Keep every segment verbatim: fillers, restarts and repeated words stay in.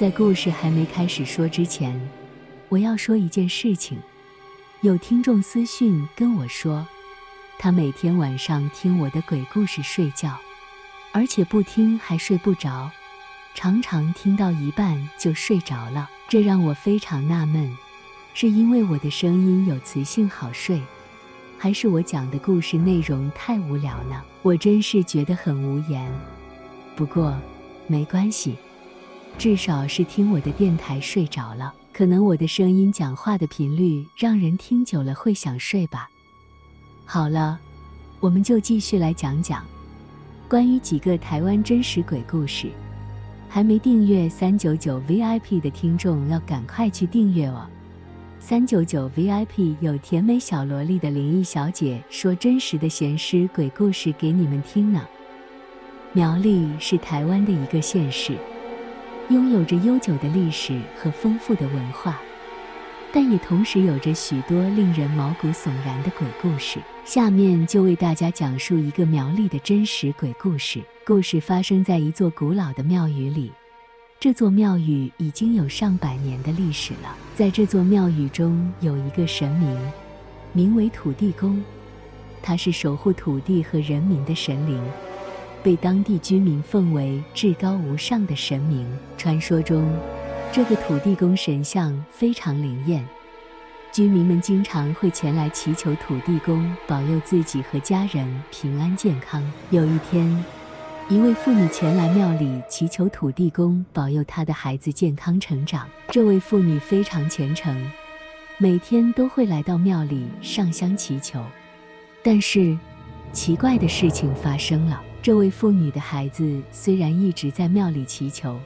在故事还没开始说之前，我要说一件事情。有听众私讯跟我说，他每天晚上听我的鬼故事睡觉，而且不听还睡不着，常常听到一半就睡着了。这让我非常纳闷，是因为我的声音有磁性好睡，还是我讲的故事内容太无聊呢？我真是觉得很无言。不过没关系，至少是听我的电台睡着了。可能我的声音讲话的频率让人听久了会想睡吧。好了，我们就继续来讲讲关于几个台湾真实鬼故事。还没订阅三九九 V I P 的听众要赶快去订阅哦。三九九 V I P 有甜美小萝莉的灵异小姐说真实的闲诗鬼故事给你们听呢。苗栗是台湾的一个县市，拥有着悠久的历史和丰富的文化，但也同时有着许多令人毛骨悚然的鬼故事。下面就为大家讲述一个苗栗的真实鬼故事。故事发生在一座古老的庙宇里，这座庙宇已经有上百年的历史了。在这座庙宇中有一个神明，名为土地公，他是守护土地和人民的神灵，被当地居民奉为至高无上的神明。传说中，这个土地公神像非常灵验，居民们经常会前来祈求土地公保佑自己和家人平安健康。有一天，一位妇女前来庙里祈求土地公保佑她的孩子健康成长。这位妇女非常虔诚，每天都会来到庙里上香祈求。但是，奇怪的事情发生了。这位妇女的孩子虽然一直在庙里祈求，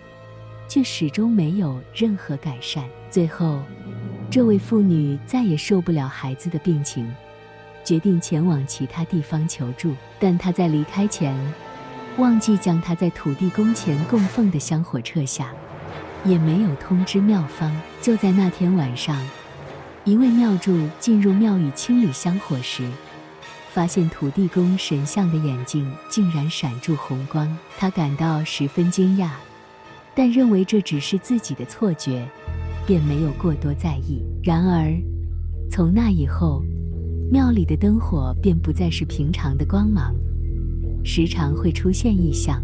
却始终没有任何改善。最后，这位妇女再也受不了孩子的病情，决定前往其他地方求助。但她在离开前，忘记将他在土地公前供奉的香火撤下，也没有通知庙方。就在那天晚上，一位庙祝进入庙宇清理香火时，发现土地公神像的眼睛竟然闪住红光。他感到十分惊讶，但认为这只是自己的错觉，便没有过多在意。然而从那以后，庙里的灯火便不再是平常的光芒，时常会出现异象。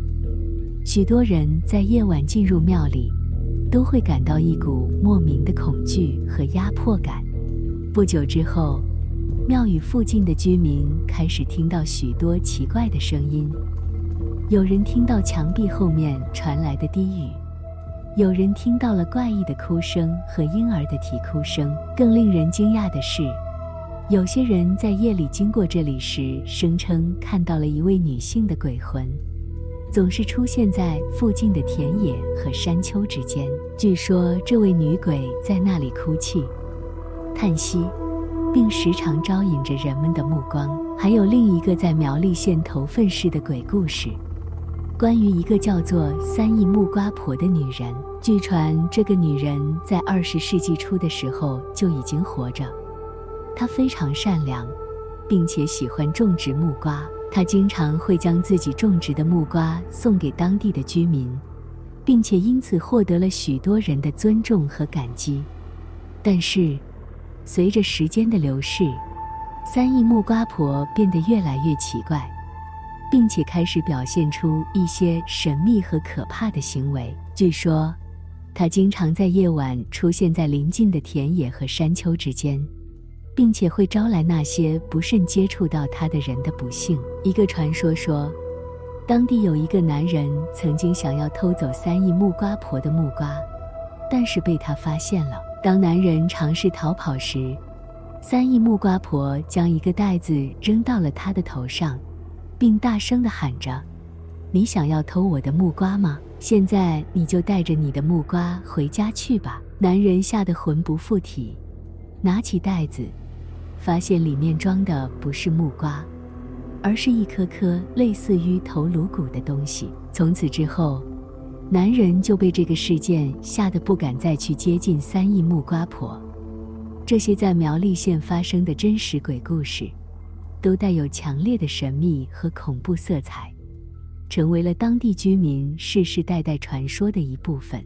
许多人在夜晚进入庙里，都会感到一股莫名的恐惧和压迫感。不久之后，庙宇附近的居民开始听到许多奇怪的声音，有人听到墙壁后面传来的低语，有人听到了怪异的哭声和婴儿的啼哭声。更令人惊讶的是，有些人在夜里经过这里时，声称看到了一位女性的鬼魂，总是出现在附近的田野和山丘之间。据说这位女鬼在那里哭泣、叹息，并时常招引着人们的目光。还有另一个在苗栗县头份市的鬼故事，关于一个叫做三义木瓜婆的女人。据传这个女人在二十世纪初的时候就已经活着，他非常善良，并且喜欢种植木瓜。他经常会将自己种植的木瓜送给当地的居民，并且因此获得了许多人的尊重和感激。但是，随着时间的流逝，三义木瓜婆变得越来越奇怪，并且开始表现出一些神秘和可怕的行为。据说，她经常在夜晚出现在邻近的田野和山丘之间，并且会招来那些不慎接触到他的人的不幸。一个传说说，当地有一个男人曾经想要偷走三义木瓜婆的木瓜，但是被他发现了。当男人尝试逃跑时，三义木瓜婆将一个袋子扔到了他的头上，并大声地喊着：“你想要偷我的木瓜吗？现在你就带着你的木瓜回家去吧。”男人吓得魂不附体，拿起袋子，发现里面装的不是木瓜，而是一颗颗类似于头颅骨的东西。从此之后，男人就被这个事件吓得不敢再去接近三义木瓜婆。这些在苗栗县发生的真实鬼故事，都带有强烈的神秘和恐怖色彩，成为了当地居民世世代代传说的一部分。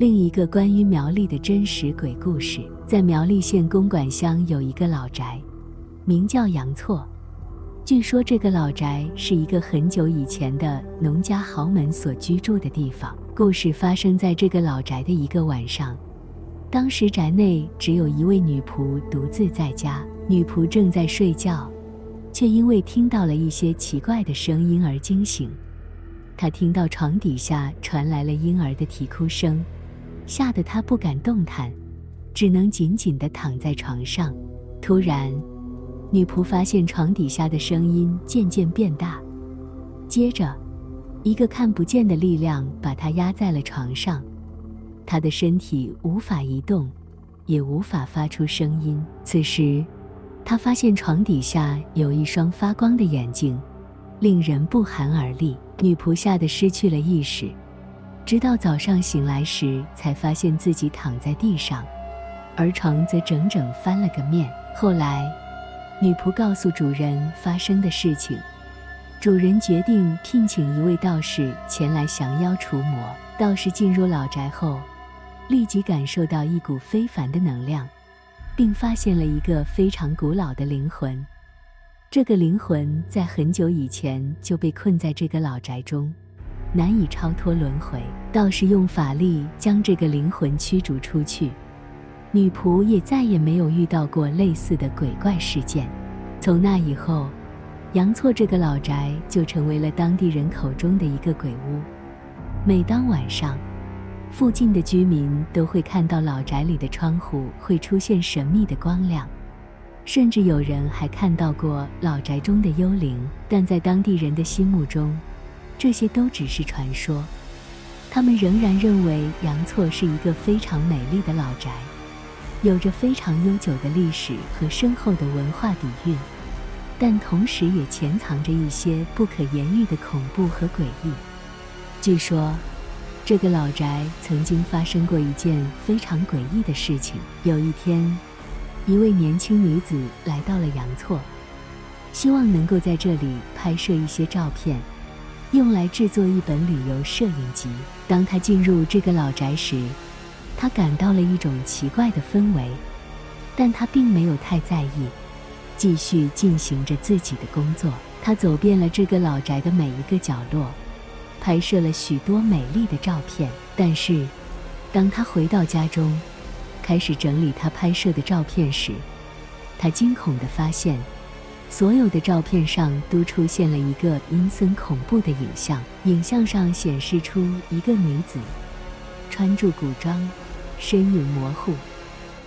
另一个关于苗栗的真实鬼故事，在苗栗县公馆乡有一个老宅，名叫杨厝。据说这个老宅是一个很久以前的农家豪门所居住的地方。故事发生在这个老宅的一个晚上，当时宅内只有一位女仆独自在家，女仆正在睡觉，却因为听到了一些奇怪的声音而惊醒。她听到床底下传来了婴儿的啼哭声，吓得她不敢动弹，只能紧紧地躺在床上。突然，女仆发现床底下的声音渐渐变大，接着，一个看不见的力量把她压在了床上，她的身体无法移动，也无法发出声音。此时，她发现床底下有一双发光的眼睛，令人不寒而栗。女仆吓得失去了意识，直到早上醒来时才发现自己躺在地上，而床则整整翻了个面。后来，女仆告诉主人发生的事情，主人决定聘请一位道士前来降妖除魔。道士进入老宅后，立即感受到一股非凡的能量，并发现了一个非常古老的灵魂。这个灵魂在很久以前就被困在这个老宅中，难以超脱轮回。道士用法力将这个灵魂驱逐出去，女仆也再也没有遇到过类似的鬼怪事件。从那以后，杨厝这个老宅就成为了当地人口中的一个鬼屋。每当晚上，附近的居民都会看到老宅里的窗户会出现神秘的光亮，甚至有人还看到过老宅中的幽灵，但在当地人的心目中，这些都只是传说。他们仍然认为杨厝是一个非常美丽的老宅，有着非常悠久的历史和深厚的文化底蕴，但同时也潜藏着一些不可言喻的恐怖和诡异。据说，这个老宅曾经发生过一件非常诡异的事情。有一天，一位年轻女子来到了杨厝，希望能够在这里拍摄一些照片，用来制作一本旅游摄影集。当她进入这个老宅时，她感到了一种奇怪的氛围，但她并没有太在意，继续进行着自己的工作。她走遍了这个老宅的每一个角落，拍摄了许多美丽的照片。但是，当她回到家中，开始整理他拍摄的照片时，他惊恐地发现，所有的照片上都出现了一个阴森恐怖的影像。影像上显示出一个女子，穿着古装，身影模糊，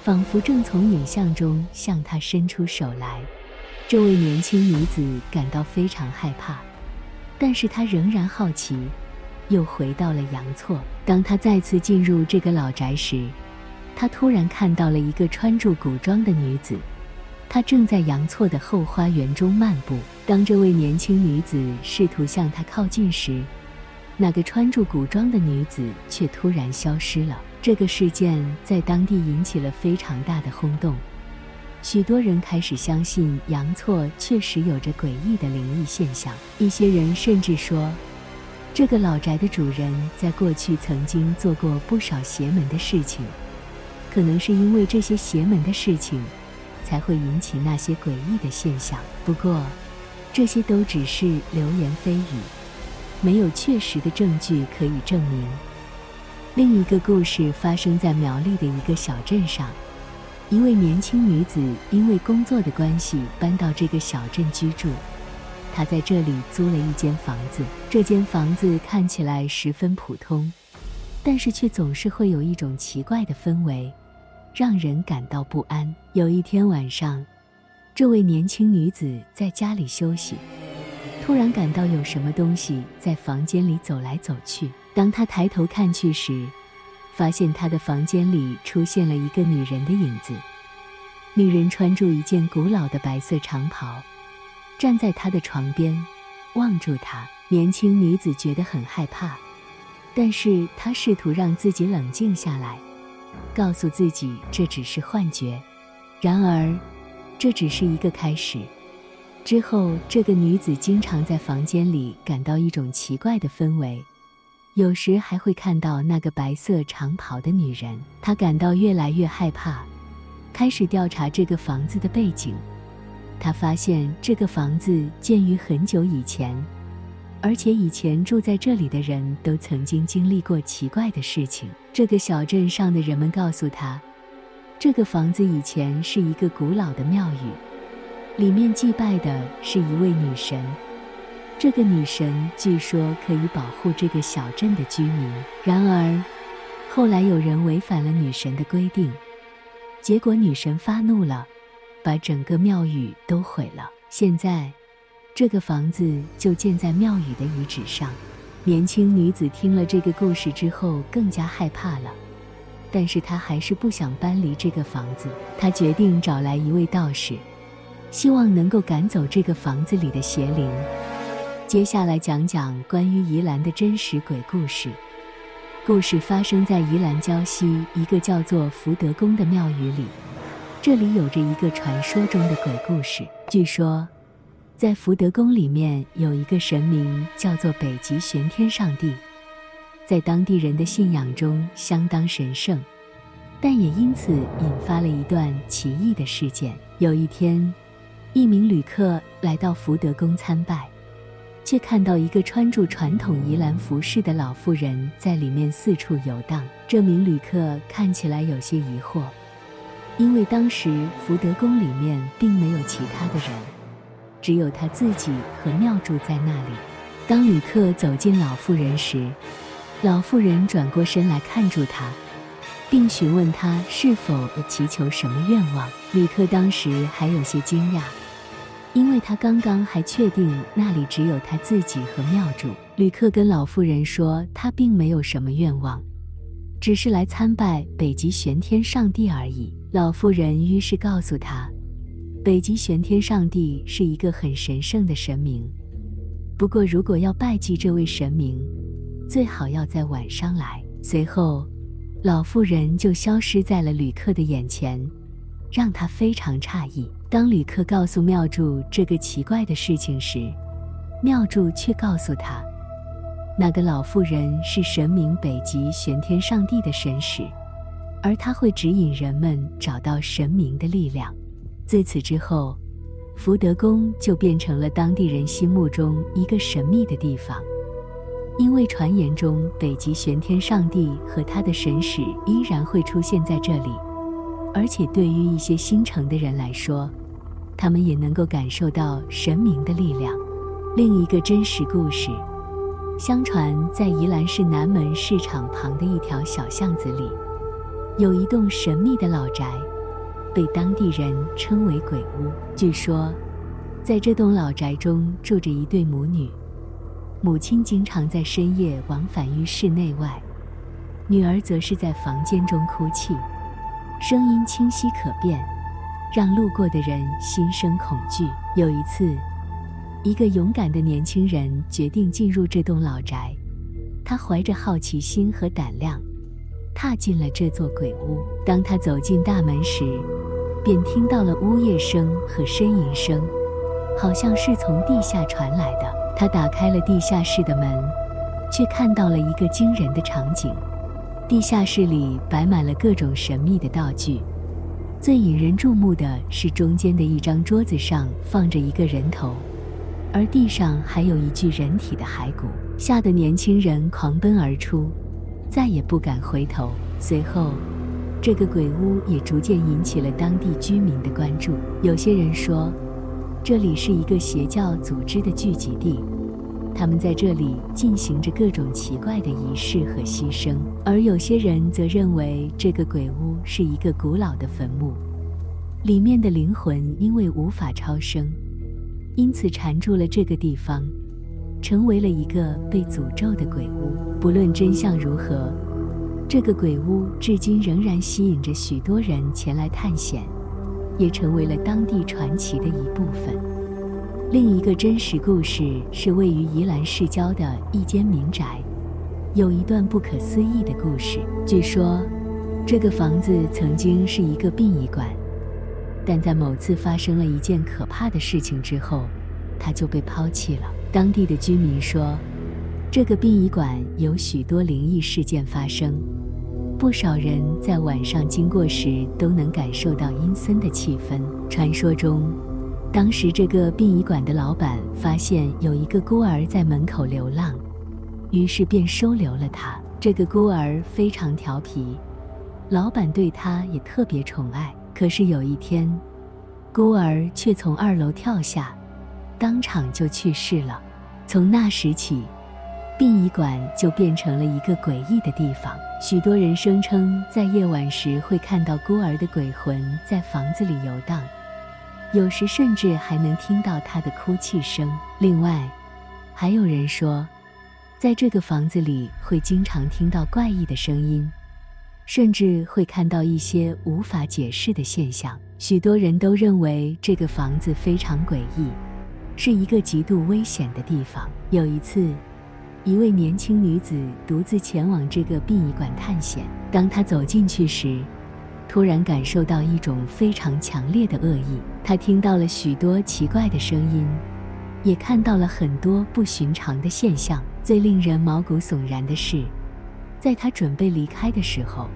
仿佛正从影像中向他伸出手来。这位年轻女子感到非常害怕，但是她仍然好奇，又回到了杨厝。当她再次进入这个老宅时，他突然看到了一个穿着古装的女子，她正在杨厝的后花园中漫步。当这位年轻女子试图向他靠近时，那个穿着古装的女子却突然消失了。这个事件在当地引起了非常大的轰动，许多人开始相信杨厝确实有着诡异的灵异现象。一些人甚至说，这个老宅的主人在过去曾经做过不少邪门的事情，可能是因为这些邪门的事情，才会引起那些诡异的现象。不过，这些都只是流言蜚语，没有确实的证据可以证明。另一个故事发生在苗栗的一个小镇上，一位年轻女子因为工作的关系搬到这个小镇居住，她在这里租了一间房子。这间房子看起来十分普通，但是却总是会有一种奇怪的氛围，让人感到不安。有一天晚上，这位年轻女子在家里休息，突然感到有什么东西在房间里走来走去。当她抬头看去时，发现她的房间里出现了一个女人的影子。女人穿着一件古老的白色长袍，站在她的床边，望住她。年轻女子觉得很害怕，但是她试图让自己冷静下来，告诉自己这只是幻觉。然而，这只是一个开始。之后，这个女子经常在房间里感到一种奇怪的氛围，有时还会看到那个白色长袍的女人。他感到越来越害怕，开始调查这个房子的背景。他发现这个房子建于很久以前，而且以前住在这里的人都曾经经历过奇怪的事情。这个小镇上的人们告诉他，这个房子以前是一个古老的庙宇，里面祭拜的是一位女神。这个女神据说可以保护这个小镇的居民。然而，后来有人违反了女神的规定，结果女神发怒了，把整个庙宇都毁了。现在这个房子就建在庙宇的遗址上。年轻女子听了这个故事之后更加害怕了，但是她还是不想搬离这个房子。她决定找来一位道士，希望能够赶走这个房子里的邪灵。接下来讲讲关于宜兰的真实鬼故事。故事发生在宜兰礁溪一个叫做福德宫的庙宇里，这里有着一个传说中的鬼故事。据说在福德宫里面有一个神明叫做北极玄天上帝，在当地人的信仰中相当神圣，但也因此引发了一段奇异的事件。有一天，一名旅客来到福德宫参拜，却看到一个穿着传统宜兰服饰的老妇人在里面四处游荡。这名旅客看起来有些疑惑，因为当时福德宫里面并没有其他的人，只有他自己和庙祝在那里。当旅客走近老妇人时，老妇人转过身来看住他，并询问他是否祈求什么愿望。旅客当时还有些惊讶，因为他刚刚还确定那里只有他自己和庙祝。旅客跟老妇人说，他并没有什么愿望，只是来参拜北极玄天上帝而已。老妇人于是告诉他，北极玄天上帝是一个很神圣的神明，不过如果要拜祭这位神明，最好要在晚上来。随后，老妇人就消失在了旅客的眼前，让他非常诧异。当旅客告诉庙祝这个奇怪的事情时，庙祝却告诉他，那个老妇人是神明北极玄天上帝的神使，而他会指引人们找到神明的力量。自此之后，福德宫就变成了当地人心目中一个神秘的地方，因为传言中北极玄天上帝和他的神使依然会出现在这里，而且对于一些新城的人来说，他们也能够感受到神明的力量。另一个真实故事，相传在宜兰市南门市场旁的一条小巷子里，有一栋神秘的老宅，被当地人称为鬼屋。据说在这栋老宅中住着一对母女，母亲经常在深夜往返于室内外，女儿则是在房间中哭泣，声音清晰可辨，让路过的人心生恐惧。有一次，一个勇敢的年轻人决定进入这栋老宅，他怀着好奇心和胆量踏进了这座鬼屋。当他走进大门时，便听到了呜咽声和呻吟声，好像是从地下传来的。他打开了地下室的门，却看到了一个惊人的场景。地下室里摆满了各种神秘的道具，最引人注目的是中间的一张桌子上放着一个人头，而地上还有一具人体的骸骨，吓得年轻人狂奔而出，再也不敢回头。随后，这个鬼屋也逐渐引起了当地居民的关注。有些人说，这里是一个邪教组织的聚集地，他们在这里进行着各种奇怪的仪式和牺牲。而有些人则认为这个鬼屋是一个古老的坟墓，里面的灵魂因为无法超生，因此缠住了这个地方，成为了一个被诅咒的鬼屋。不论真相如何，这个鬼屋至今仍然吸引着许多人前来探险，也成为了当地传奇的一部分。另一个真实故事是位于宜兰市郊的一间民宅，有一段不可思议的故事。据说这个房子曾经是一个殡仪馆，但在某次发生了一件可怕的事情之后，它就被抛弃了。当地的居民说，这个殡仪馆有许多灵异事件发生，不少人在晚上经过时都能感受到阴森的气氛。传说中，当时这个殡仪馆的老板发现有一个孤儿在门口流浪，于是便收留了他。这个孤儿非常调皮，老板对他也特别宠爱。可是有一天，孤儿却从二楼跳下，当场就去世了。从那时起，殡仪馆就变成了一个诡异的地方，许多人声称在夜晚时会看到孤儿的鬼魂在房子里游荡，有时甚至还能听到他的哭泣声。另外，还有人说，在这个房子里会经常听到怪异的声音，甚至会看到一些无法解释的现象。许多人都认为这个房子非常诡异，是一个极度危险的地方。有一次，一位年轻女子独自前往这个殡仪馆探险，当她走进去时，突然感受到一种非常强烈的恶意。她听到了许多奇怪的声音，也看到了很多不寻常的现象。最令人毛骨悚然的是，在她准备离开的时候，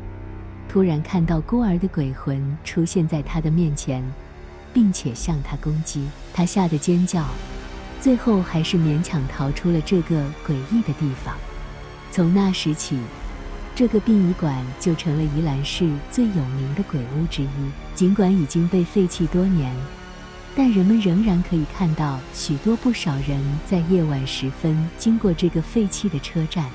突然看到孤儿的鬼魂出现在她的面前，并且向她攻击。她吓得尖叫，最后还是勉强逃出了这个诡异的地方。从那时起，这个殡仪馆就成了宜兰市最有名的鬼屋之一。尽管已经被废弃多年，但人们仍然可以看到许多不少人在夜晚时分经过这个废弃的车站，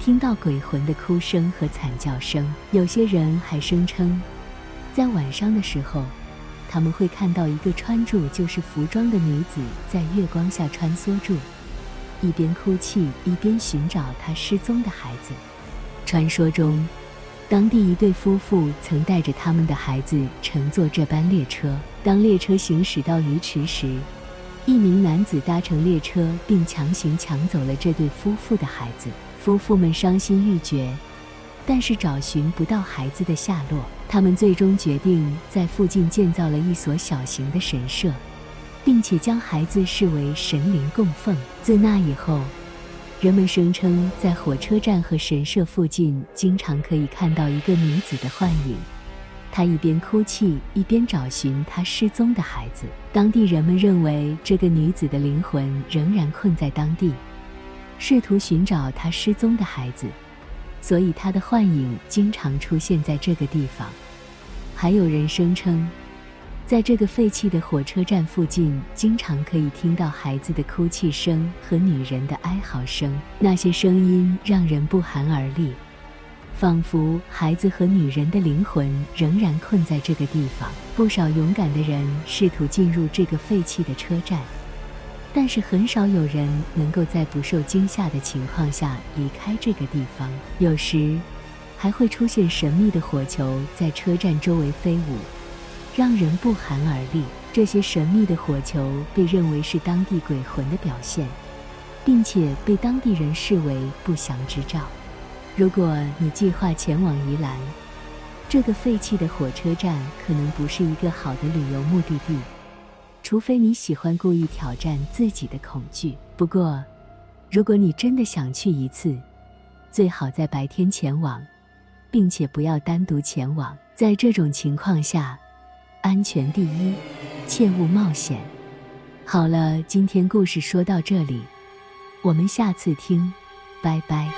听到鬼魂的哭声和惨叫声。有些人还声称，在晚上的时候，他们会看到一个穿着旧式服装的女子在月光下穿梭住，一边哭泣一边寻找她失踪的孩子。传说中，当地一对夫妇曾带着他们的孩子乘坐这班列车，当列车行驶到鱼池时，一名男子搭乘列车并强行抢走了这对夫妇的孩子。夫妇们伤心欲绝，但是找寻不到孩子的下落，他们最终决定在附近建造了一所小型的神社，并且将孩子视为神灵供奉。自那以后，人们声称在火车站和神社附近经常可以看到一个女子的幻影，她一边哭泣一边找寻她失踪的孩子。当地人们认为这个女子的灵魂仍然困在当地，试图寻找她失踪的孩子，所以他的幻影经常出现在这个地方。还有人声称，在这个废弃的火车站附近经常可以听到孩子的哭泣声和女人的哀嚎声，那些声音让人不寒而栗，仿佛孩子和女人的灵魂仍然困在这个地方。不少勇敢的人试图进入这个废弃的车站，但是很少有人能够在不受惊吓的情况下离开这个地方。有时还会出现神秘的火球在车站周围飞舞，让人不寒而栗。这些神秘的火球被认为是当地鬼魂的表现，并且被当地人视为不祥之兆。如果你计划前往宜兰，这个废弃的火车站可能不是一个好的旅游目的地，除非你喜欢故意挑战自己的恐惧。不过，如果你真的想去一次，最好在白天前往，并且不要单独前往。在这种情况下，安全第一，切勿冒险。好了，今天故事说到这里，我们下次听，拜拜。